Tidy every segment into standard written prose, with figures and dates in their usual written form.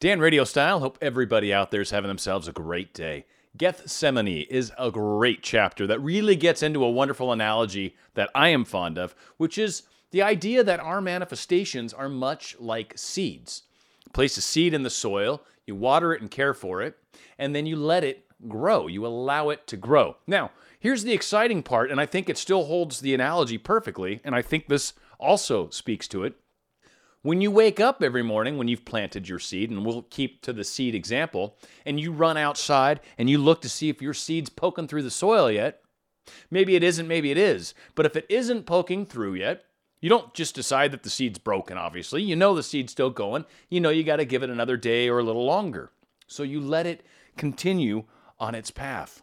Dan Radio Style, hope everybody out there is having themselves a great day. Gethsemane is a great chapter that really gets into a wonderful analogy that I am fond of, which is the idea that our manifestations are much like seeds. You place a seed in the soil, you water it and care for it, and then you let it grow. You allow it to grow. Now, here's the exciting part, and I think it still holds the analogy perfectly, and I think this also speaks to it. When you wake up every morning, when you've planted your seed, and we'll keep to the seed example, and you run outside and you look to see if your seed's poking through the soil yet, maybe it isn't, maybe it is. But if it isn't poking through yet, you don't just decide that the seed's broken, obviously. You know the seed's still going. You know you got to give it another day or a little longer. So you let it continue on its path.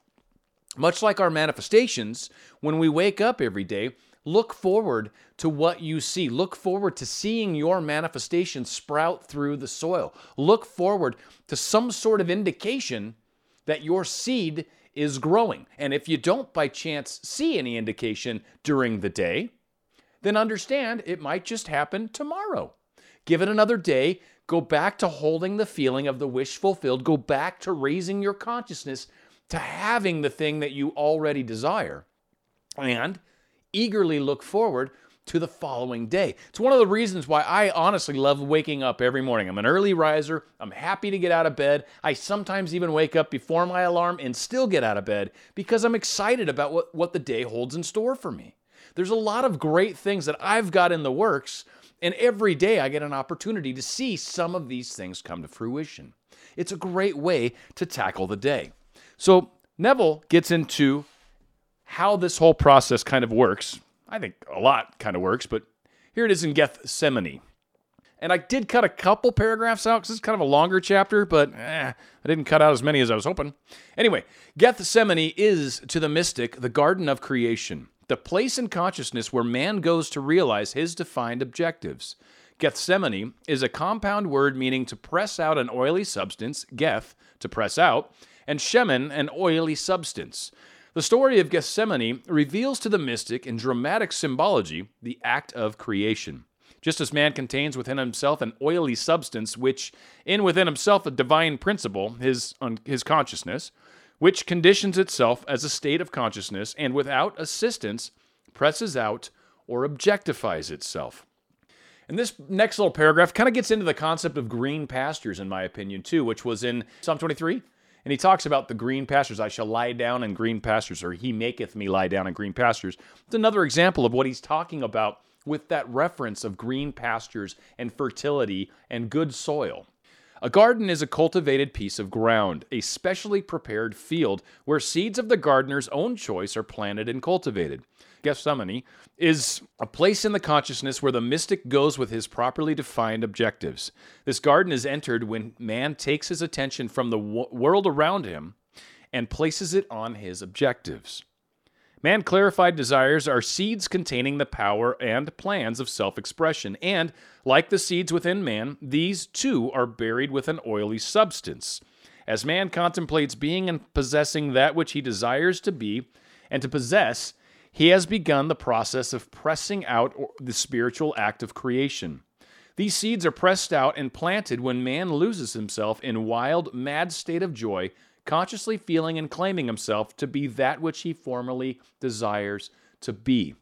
Much like our manifestations, when we wake up every day, look forward to what you see. Look forward to seeing your manifestation sprout through the soil. Look forward to some sort of indication that your seed is growing. And if you don't by chance see any indication during the day, then understand it might just happen tomorrow. Give it another day. Go back to holding the feeling of the wish fulfilled. Go back to raising your consciousness to having the thing that you already desire. And eagerly look forward to the following day. It's one of the reasons why I honestly love waking up every morning. I'm an early riser. I'm happy to get out of bed. I sometimes even wake up before my alarm and still get out of bed because I'm excited about what the day holds in store for me. There's a lot of great things that I've got in the works, and every day I get an opportunity to see some of these things come to fruition. It's a great way to tackle the day. So Neville gets into how this whole process kind of works. I think a lot kind of works, but here it is in Gethsemane. And I did cut a couple paragraphs out because it's kind of a longer chapter, but I didn't cut out as many as I was hoping. Anyway, Gethsemane is, to the mystic, the garden of creation, the place in consciousness where man goes to realize his defined objectives. Gethsemane is a compound word meaning to press out an oily substance, geth, to press out, and shemen, an oily substance. The story of Gethsemane reveals to the mystic in dramatic symbology the act of creation. Just as man contains within himself an oily substance, which in within himself a divine principle, his consciousness, which conditions itself as a state of consciousness and without assistance presses out or objectifies itself. And this next little paragraph kind of gets into the concept of green pastures, in my opinion, too, which was in Psalm 23. And he talks about the green pastures. I shall lie down in green pastures, or he maketh me lie down in green pastures. It's another example of what he's talking about with that reference of green pastures and fertility and good soil. A garden is a cultivated piece of ground, a specially prepared field where seeds of the gardener's own choice are planted and cultivated. Gethsemane is a place in the consciousness where the mystic goes with his properly defined objectives. This garden is entered when man takes his attention from the world around him and places it on his objectives. Man-clarified desires are seeds containing the power and plans of self-expression, and, like the seeds within man, these too are buried with an oily substance. As man contemplates being and possessing that which he desires to be and to possess, he has begun the process of pressing out the spiritual act of creation. These seeds are pressed out and planted when man loses himself in wild, mad state of joy, consciously feeling and claiming himself to be that which he formerly desires to be.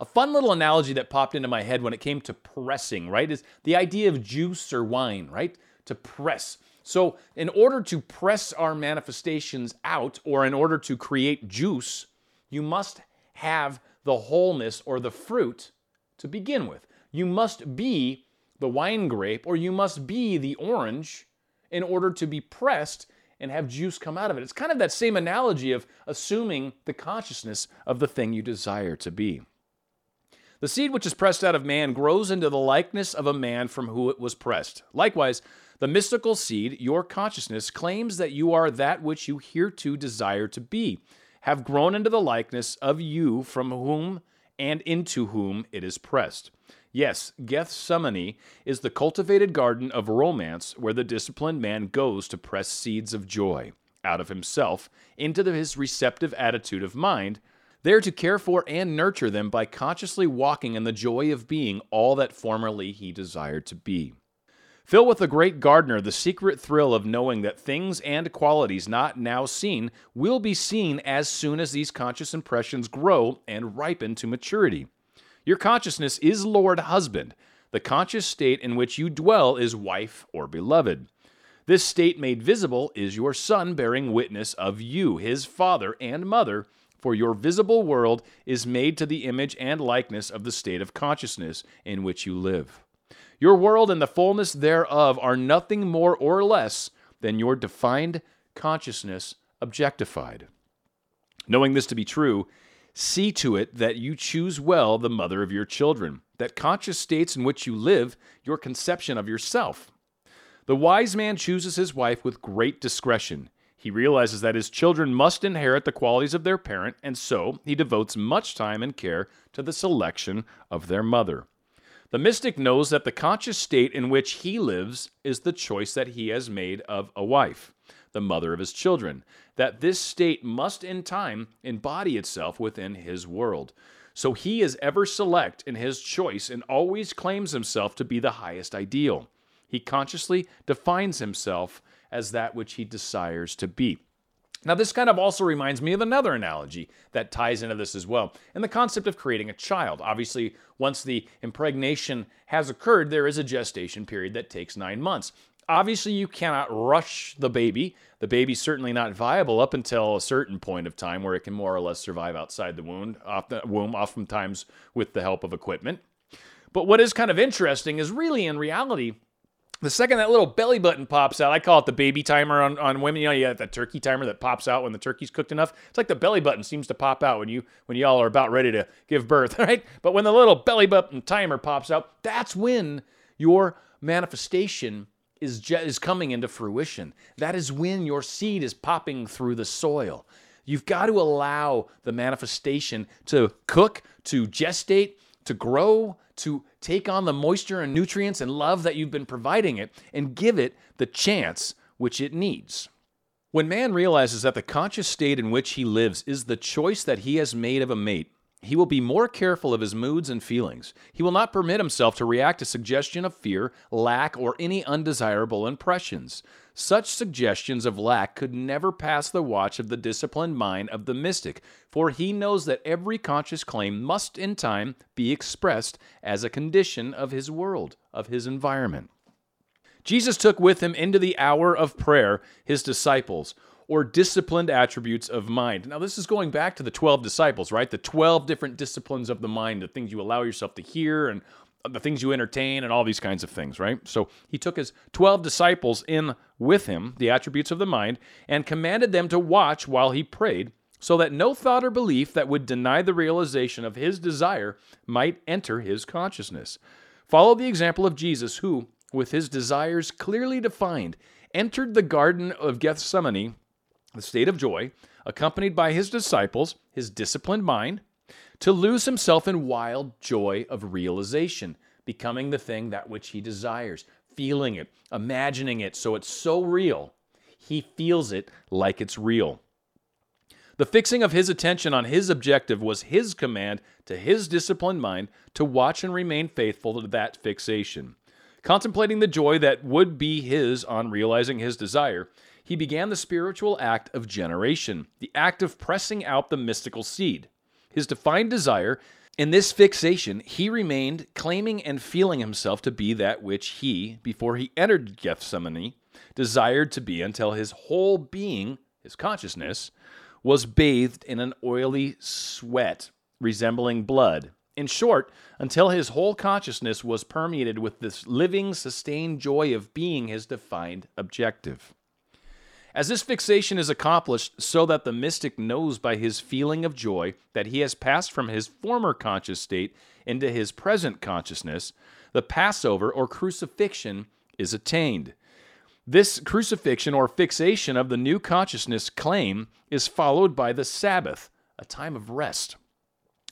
A fun little analogy that popped into my head when it came to pressing, right, is the idea of juice or wine, right? To press. So in order to press our manifestations out, or in order to create juice, you must have the wholeness or the fruit to begin with. You must be the wine grape, or you must be the orange in order to be pressed and have juice come out of it. It's kind of that same analogy of assuming the consciousness of the thing you desire to be. The seed which is pressed out of man grows into the likeness of a man from whom it was pressed. Likewise, the mystical seed, your consciousness, claims that you are that which you hereto desire to be, have grown into the likeness of you from whom and into whom it is pressed. Yes, Gethsemane is the cultivated garden of romance where the disciplined man goes to press seeds of joy out of himself into his receptive attitude of mind, there to care for and nurture them by consciously walking in the joy of being all that formerly he desired to be. Fill with the great gardener the secret thrill of knowing that things and qualities not now seen will be seen as soon as these conscious impressions grow and ripen to maturity. Your consciousness is Lord Husband. The conscious state in which you dwell is wife or beloved. This state made visible is your Son bearing witness of you, his Father and Mother, for your visible world is made to the image and likeness of the state of consciousness in which you live. Your world and the fullness thereof are nothing more or less than your defined consciousness objectified. Knowing this to be true, see to it that you choose well the mother of your children, that conscious states in which you live, your conception of yourself. The wise man chooses his wife with great discretion. He realizes that his children must inherit the qualities of their parent, and so he devotes much time and care to the selection of their mother. The mystic knows that the conscious state in which he lives is the choice that he has made of a wife, the mother of his children, that this state must in time embody itself within his world. So he is ever select in his choice and always claims himself to be the highest ideal. He consciously defines himself as that which he desires to be. Now, this kind of also reminds me of another analogy that ties into this as well, and the concept of creating a child. Obviously, once the impregnation has occurred, there is a gestation period that takes 9 months. Obviously, you cannot rush the baby. The baby's certainly not viable up until a certain point of time where it can more or less survive outside the womb, oftentimes with the help of equipment. But what is kind of interesting is really, in reality, the second that little belly button pops out, I call it the baby timer on women. You know, you have that turkey timer that pops out when the turkey's cooked enough. It's like the belly button seems to pop out when y'all are about ready to give birth, right? But when the little belly button timer pops out, that's when your manifestation is coming into fruition. That is when your seed is popping through the soil. You've got to allow the manifestation to cook, to gestate, to grow, to take on the moisture and nutrients and love that you've been providing it, and give it the chance which it needs. When man realizes that the conscious state in which he lives is the choice that he has made of a mate, he will be more careful of his moods and feelings. He will not permit himself to react to suggestion of fear, lack, or any undesirable impressions. Such suggestions of lack could never pass the watch of the disciplined mind of the mystic, for he knows that every conscious claim must in time be expressed as a condition of his world, of his environment. Jesus took with him into the hour of prayer his disciples, or disciplined attributes of mind. Now, this is going back to the 12 disciples, right? The 12 different disciplines of the mind, the things you allow yourself to hear and the things you entertain and all these kinds of things, right? So he took his 12 disciples in with him, the attributes of the mind, and commanded them to watch while he prayed, so that no thought or belief that would deny the realization of his desire might enter his consciousness. Follow the example of Jesus, who, with his desires clearly defined, entered the Garden of Gethsemane, the state of joy, accompanied by his disciples, his disciplined mind, to lose himself in wild joy of realization, becoming the thing that which he desires, feeling it, imagining it, so it's so real, he feels it like it's real. The fixing of his attention on his objective was his command to his disciplined mind to watch and remain faithful to that fixation. Contemplating the joy that would be his on realizing his desire, he began the spiritual act of generation, the act of pressing out the mystical seed. His defined desire, in this fixation, he remained claiming and feeling himself to be that which he, before he entered Gethsemane, desired to be until his whole being, his consciousness, was bathed in an oily sweat resembling blood. In short, until his whole consciousness was permeated with this living, sustained joy of being his defined objective. As this fixation is accomplished, so that the mystic knows by his feeling of joy that he has passed from his former conscious state into his present consciousness, the Passover or crucifixion is attained. This crucifixion or fixation of the new consciousness claim is followed by the Sabbath, a time of rest.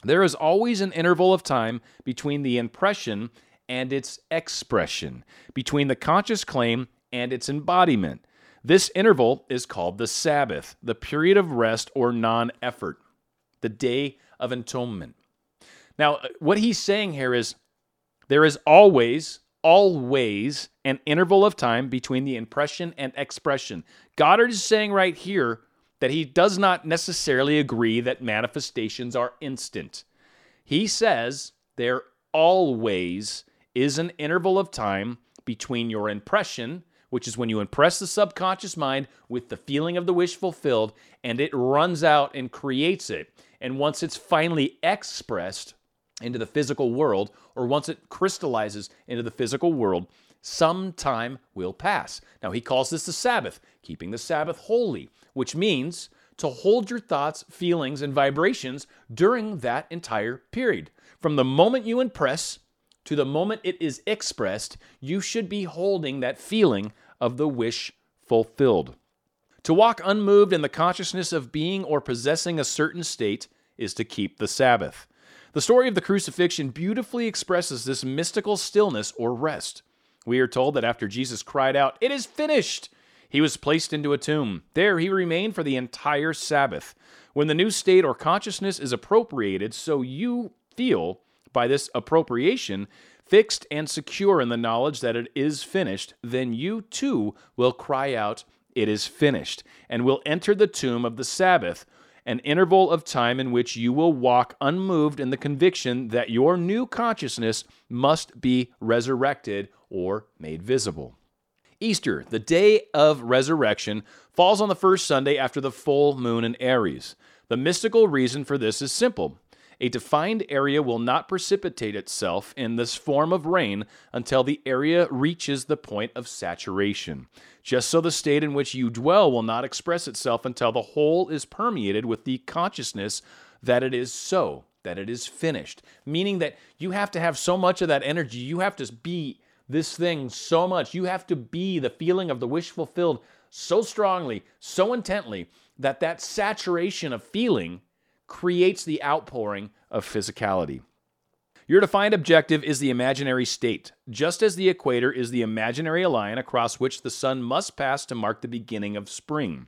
There is always an interval of time between the impression and its expression, between the conscious claim and its embodiment. This interval is called the Sabbath, the period of rest or non-effort, the Day of Atonement. Now, what he's saying here is there is always always an interval of time between the impression and expression. Goddard is saying right here that he does not necessarily agree that manifestations are instant. He says there always is an interval of time between your impression, which is when you impress the subconscious mind with the feeling of the wish fulfilled, and it runs out and creates it. And once it's finally expressed into the physical world, or once it crystallizes into the physical world, some time will pass. Now, he calls this the Sabbath, keeping the Sabbath holy, which means to hold your thoughts, feelings, and vibrations during that entire period. From the moment you impress to the moment it is expressed, you should be holding that feeling of the wish fulfilled. To walk unmoved in the consciousness of being or possessing a certain state is to keep the Sabbath. The story of the crucifixion beautifully expresses this mystical stillness or rest. We are told that after Jesus cried out, "It is finished," he was placed into a tomb. There he remained for the entire Sabbath. When the new state or consciousness is appropriated, so you feel by this appropriation, fixed and secure in the knowledge that it is finished, then you too will cry out, "It is finished," and will enter the tomb of the Sabbath, an interval of time in which you will walk unmoved in the conviction that your new consciousness must be resurrected or made visible. Easter, the day of resurrection, falls on the first Sunday after the full moon in Aries. The mystical reason for this is simple. A defined area will not precipitate itself in this form of rain until the area reaches the point of saturation. Just so the state in which you dwell will not express itself until the whole is permeated with the consciousness that it is so, that it is finished. Meaning that you have to have so much of that energy, you have to be this thing so much, you have to be the feeling of the wish fulfilled so strongly, so intently, that saturation of feeling creates the outpouring of physicality. Your defined objective is the imaginary state, just as the equator is the imaginary line across which the sun must pass to mark the beginning of spring.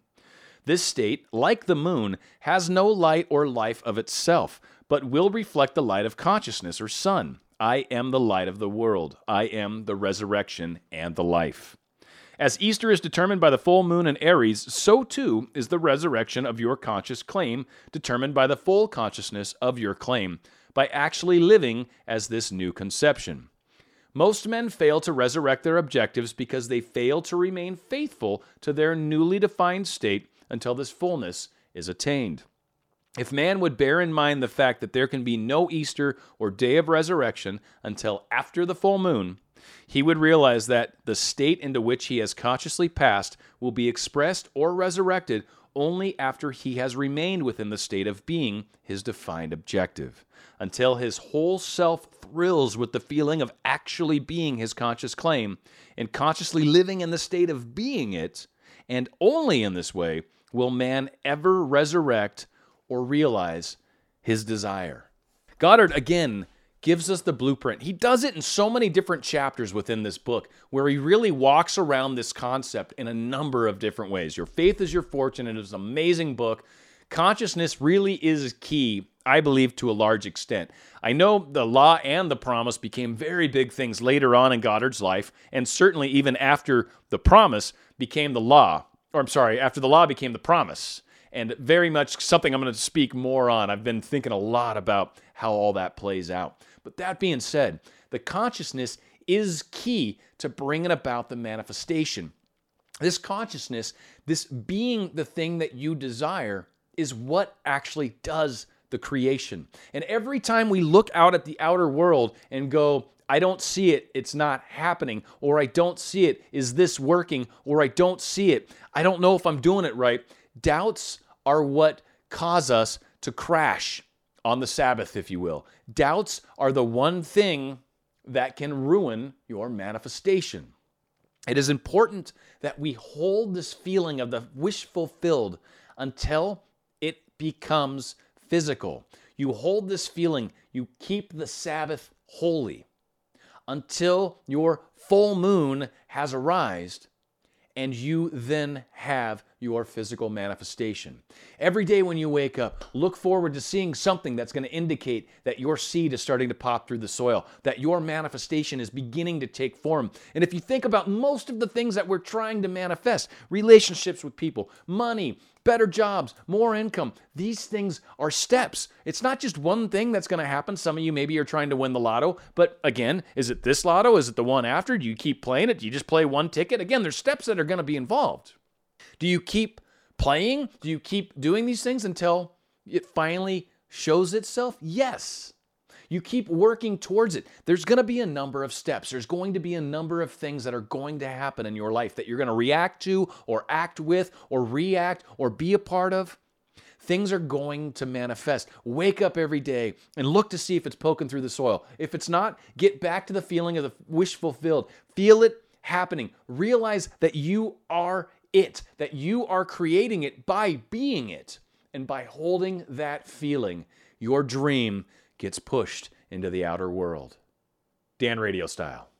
This state, like the moon, has no light or life of itself, but will reflect the light of consciousness or sun. I am the light of the world. I am the resurrection and the life. As Easter is determined by the full moon in Aries, so too is the resurrection of your conscious claim determined by the full consciousness of your claim, by actually living as this new conception. Most men fail to resurrect their objectives because they fail to remain faithful to their newly defined state until this fullness is attained. If man would bear in mind the fact that there can be no Easter or day of resurrection until after the full moon, he would realize that the state into which he has consciously passed will be expressed or resurrected only after he has remained within the state of being his defined objective, until his whole self thrills with the feeling of actually being his conscious claim and consciously living in the state of being it, and only in this way will man ever resurrect or realize his desire. Goddard, again, gives us the blueprint. He does it in so many different chapters within this book where he really walks around this concept in a number of different ways. Your Faith Is Your Fortune. It is an amazing book. Consciousness really is key, I believe, to a large extent. I know The Law and the Promise became very big things later on in Goddard's life, and certainly even after the promise became the law, after the law became the promise, and very much something I'm going to speak more on. I've been thinking a lot about how all that plays out. But that being said, the consciousness is key to bringing about the manifestation. This consciousness, this being the thing that you desire, is what actually does the creation. And every time we look out at the outer world and go, I don't see it, it's not happening, or I don't see it, is this working, or I don't see it, I don't know if I'm doing it right, doubts are what cause us to crash on the Sabbath, if you will. Doubts are the one thing that can ruin your manifestation. It is important that we hold this feeling of the wish fulfilled until it becomes physical. You hold this feeling, you keep the Sabbath holy until your full moon has arisen, and you then have your physical manifestation. Every day when you wake up, look forward to seeing something that's going to indicate that your seed is starting to pop through the soil, that your manifestation is beginning to take form. And if you think about most of the things that we're trying to manifest, relationships with people, money, better jobs, more income. These things are steps. It's not just one thing that's going to happen. Some of you maybe are trying to win the lotto, but again, is it this lotto? Is it the one after? Do you keep playing it? Do you just play one ticket? Again, there's steps that are going to be involved. Do you keep playing? Do you keep doing these things until it finally shows itself? Yes. You keep working towards it. There's going to be a number of steps. There's going to be a number of things that are going to happen in your life that you're going to react to or act with or react or be a part of. Things are going to manifest. Wake up every day and look to see if it's poking through the soil. If it's not, get back to the feeling of the wish fulfilled. Feel it happening. Realize that you are it, that you are creating it by being it. And by holding that feeling, your dream gets pushed into the outer world. Dan Radio style.